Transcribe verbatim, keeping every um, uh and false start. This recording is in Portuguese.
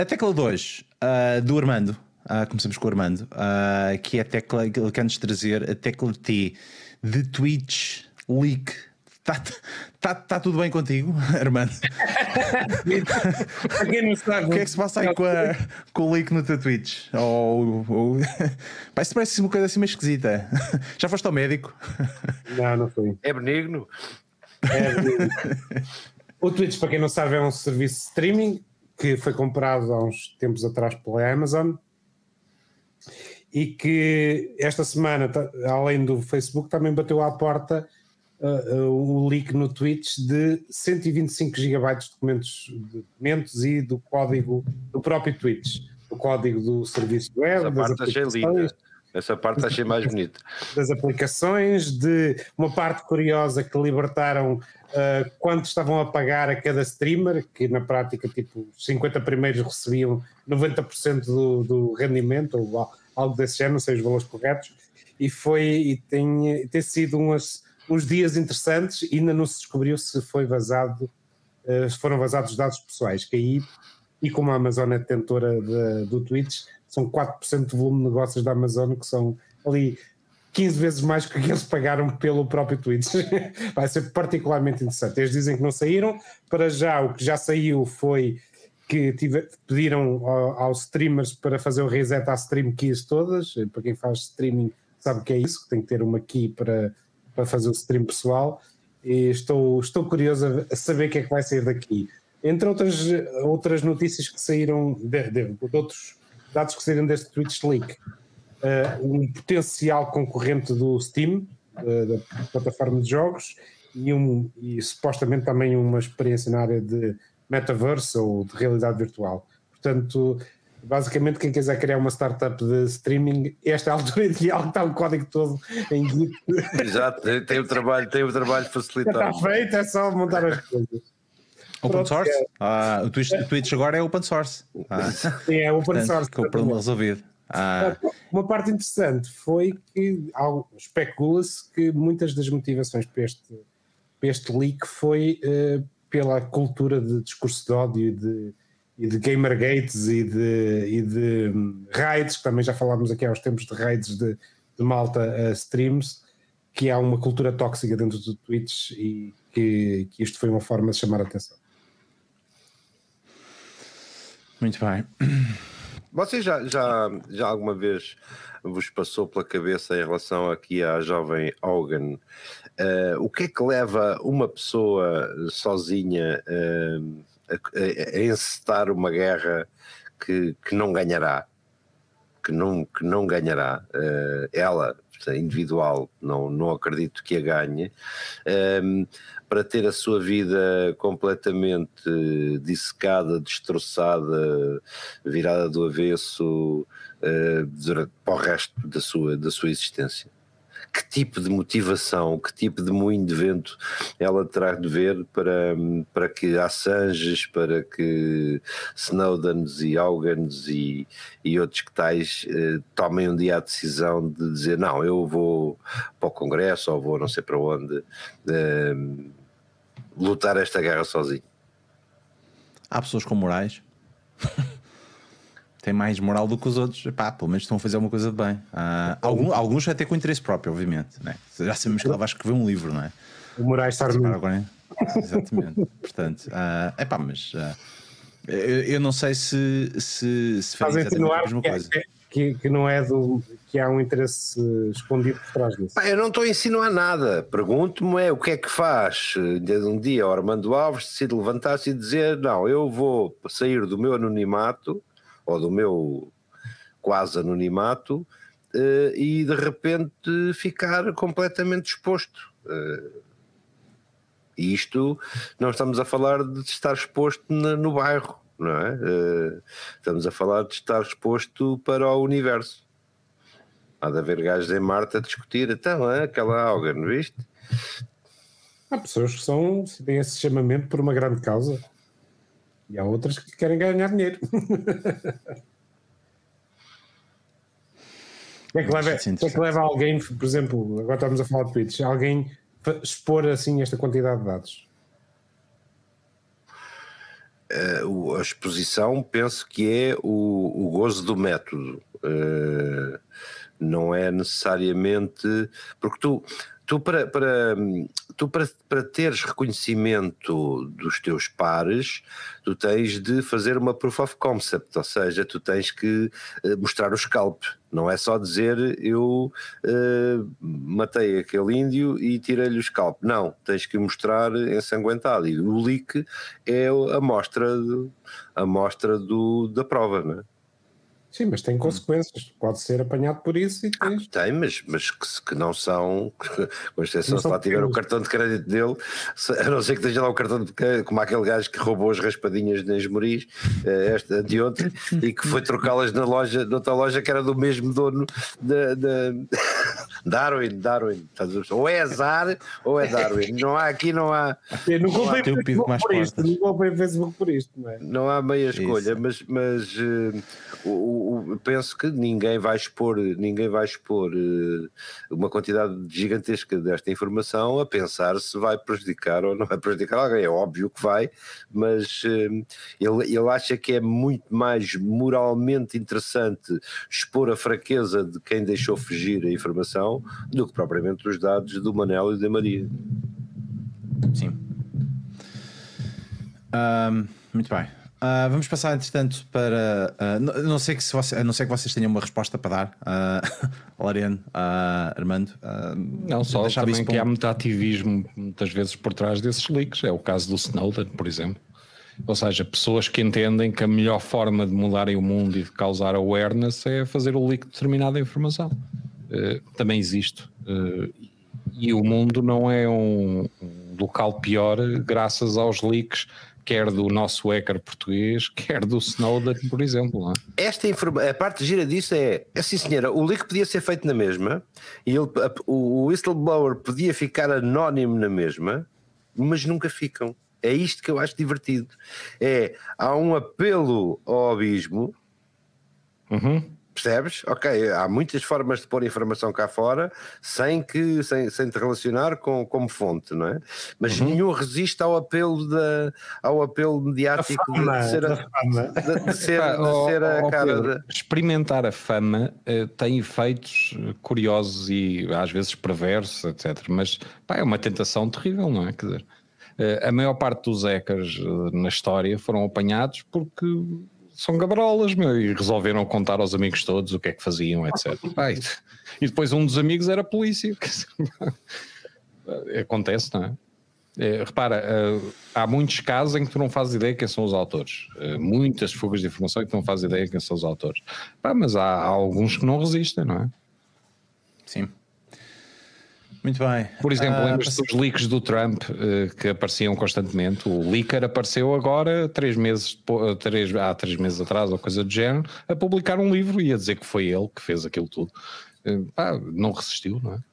a tecla dois uh, do Armando, uh, começamos com o Armando, uh, que é a tecla que ele quer nos trazer, a tecla T de Twitch Leak. Está tá, tá tudo bem contigo, Armando? O que é que se passa aí com, a, com o leak no teu Twitch? Ou, ou... Parece, parece uma coisa assim meio esquisita. Já foste ao médico? Não, não fui. É benigno? É benigno. O Twitch, para quem não sabe, é um serviço de streaming que foi comprado há uns tempos atrás pela Amazon e que esta semana, além do Facebook, também bateu à porta Uh, uh, o leak no Twitch de cento e vinte e cinco gigabytes de documentos, de documentos e do código do próprio Twitch, do código do serviço web. Essa parte achei linda, essa parte achei mais bonita. Das aplicações, de uma parte curiosa que libertaram uh, quanto estavam a pagar a cada streamer, que na prática tipo cinquenta primeiros recebiam noventa por cento do, do rendimento ou algo desse género, não sei os valores corretos, e foi e tem, tem sido umas uns dias interessantes. Ainda não se descobriu se foi vazado, se foram vazados dados pessoais, que aí, e como a Amazon é detentora de, do Twitch, são quatro por cento do volume de negócios da Amazon, que são ali quinze vezes mais que eles pagaram pelo próprio Twitch. Vai ser particularmente interessante. Eles dizem que não saíram, para já o que já saiu foi que tive, pediram aos streamers para fazer o reset à stream keys todas. Para quem faz streaming sabe o que é isso, que tem que ter uma key para... para fazer o stream pessoal, e estou, estou curioso a saber o que é que vai sair daqui. Entre outras, outras notícias que saíram, de, de, de outros dados que saíram deste Twitch Leak, uh, um potencial concorrente do Steam, uh, da plataforma de jogos, e, um, e supostamente também uma experiência na área de metaverse ou de realidade virtual. Portanto, basicamente, quem quiser criar uma startup de streaming, esta é a altura ideal, está o código todo em Git. Exato, tem o trabalho, tem o trabalho facilitado. Está feito, é só montar as coisas. Open Pronto, source? É. Ah, o, Twitch, o Twitch agora é open source. Ah. Sim, é open Portanto, source. Ficou o problema resolvido. Ah. Uma parte interessante foi que especula-se que muitas das motivações para este, para este leak foi uh, pela cultura de discurso de ódio e de... e de Gamergates e de, e de raids, que também já falámos aqui aos tempos de raids de, de malta a streams, que há uma cultura tóxica dentro do Twitch e que, que isto foi uma forma de chamar a atenção. Muito bem. Vocês já, já, já alguma vez vos passou pela cabeça em relação aqui à jovem Hogan, uh, o que é que leva uma pessoa sozinha... Uh, A, a, a encetar uma guerra que, que não ganhará, que não, que não ganhará, uh, ela, individual, não, não acredito que a ganhe, um, para ter a sua vida completamente dissecada, destroçada, virada do avesso, uh, durante, para o resto da sua, da sua existência. Que tipo de motivação, que tipo de moinho de vento ela terá de ver para, para que Assanges, para que Snowdens e Hogans e, e outros que tais eh, tomem um dia a decisão de dizer não, eu vou para o Congresso ou vou não sei para onde eh, lutar esta guerra sozinho. Há pessoas com morais. Tem mais moral do que os outros, pá, pelo menos estão a fazer alguma coisa de bem. Uh, alguns, alguns até com interesse próprio, obviamente, né? Já sabemos que ela vai escrever um livro, não é? O Moraes está agora. Exatamente. Portanto, uh, epá, mas uh, eu, eu não sei se, se, se fazem a mesma coisa. É, é, que, que não é do... que há um interesse escondido por trás disso. Pá, eu não estou a insinuar nada. Pergunto-me é o que é que faz um dia o Armando Alves decide levantar-se e dizer não, eu vou sair do meu anonimato ou do meu quase anonimato, uh, e de repente ficar completamente exposto. Uh, e isto, não estamos a falar de estar exposto na, no bairro, não é? Uh, estamos a falar de estar exposto para o universo. Há de haver gajos em Marte a discutir, então, é aquela alga, não viste? Há pessoas que são, têm esse chamamento por uma grande causa. E há outras que querem ganhar dinheiro. O que é que leva, que é que leva alguém, por exemplo, agora estamos a falar de Twitch, alguém expor assim esta quantidade de dados? uh, a exposição penso que é o, o gozo do método, uh, não é necessariamente, porque tu, tu, para, para, tu para, para teres reconhecimento dos teus pares, tu tens de fazer uma proof of concept, ou seja, tu tens que mostrar o scalp, não é só dizer eu uh, matei aquele índio e tirei-lhe o scalp, não, tens que mostrar ensanguentado, e o leak é a mostra, do, a mostra do, da prova, não é? Sim, mas tem consequências, pode ser apanhado por isso e tens... ah, tem, mas, mas que, que não são, com exceção se lá tiver o cartão de crédito dele, se, a não ser que esteja lá o cartão de crédito, como aquele gajo que roubou as raspadinhas de Esmoriz, esta de ontem, e que foi trocá-las na loja, noutra loja que era do mesmo dono da... Darwin, Darwin, ou é azar ou é Darwin, não há aqui, não há... Eu não comprei Facebook por isto, não é? Não há meia escolha, isso. mas, mas uh, o, o, penso que ninguém vai expor, ninguém vai expor uh, uma quantidade gigantesca desta informação a pensar se vai prejudicar ou não vai prejudicar alguém, é óbvio que vai, mas uh, ele, ele acha que é muito mais moralmente interessante expor a fraqueza de quem deixou fugir a informação do que propriamente os dados do Manel e da Maria. Sim. Um, muito bem. Uh, vamos passar, entretanto, para... Uh, não, não sei que se você, a não ser que vocês tenham uma resposta para dar, uh, Lariano, uh, Armando. Uh, não, só também que um... há muito ativismo, muitas vezes, por trás desses leaks. É o caso do Snowden, por exemplo. Ou seja, pessoas que entendem que a melhor forma de mudarem o mundo e de causar awareness é fazer o leak de determinada informação. Uh, também existe, uh, e o mundo não é um, um local pior graças aos leaks, quer do nosso hacker português, quer do Snowden, por exemplo. Não é? Esta informação, a parte gira disso é, assim senhora, o leak podia ser feito na mesma, e ele, a, o whistleblower podia ficar anónimo na mesma, mas nunca ficam. É isto que eu acho divertido. É, há um apelo ao abismo. Uhum. Percebes? Ok, há muitas formas de pôr informação cá fora sem, que, sem, sem te relacionar com, como fonte, não é? Mas uhum. nenhum resiste ao apelo, da, ao apelo mediático a fama, de ser a, fama. De, de ser, tá, de ser oh, a cara... Pedro, de... Experimentar a fama uh, tem efeitos curiosos e às vezes perversos, etcétera. Mas pá, é uma tentação terrível, não é? Quer dizer, uh, a maior parte dos hackers uh, na história foram apanhados porque... são gabarolas, meu, e resolveram contar aos amigos todos o que é que faziam, etcétera. Pai, e depois um dos amigos era a polícia. Acontece, não é? É, repara, há muitos casos em que tu não fazes ideia quem são os autores. Muitas fugas de informação em que tu não fazes ideia quem são os autores. Pá, mas há, há alguns que não resistem, não é? Sim. Muito bem. Por exemplo, uh, lembras-te dos leaks do Trump uh, que apareciam constantemente? O leaker apareceu agora, três meses, três, há três meses atrás, ou coisa do género, a publicar um livro e a dizer que foi ele que fez aquilo tudo. Uh, pá, não resistiu, não é?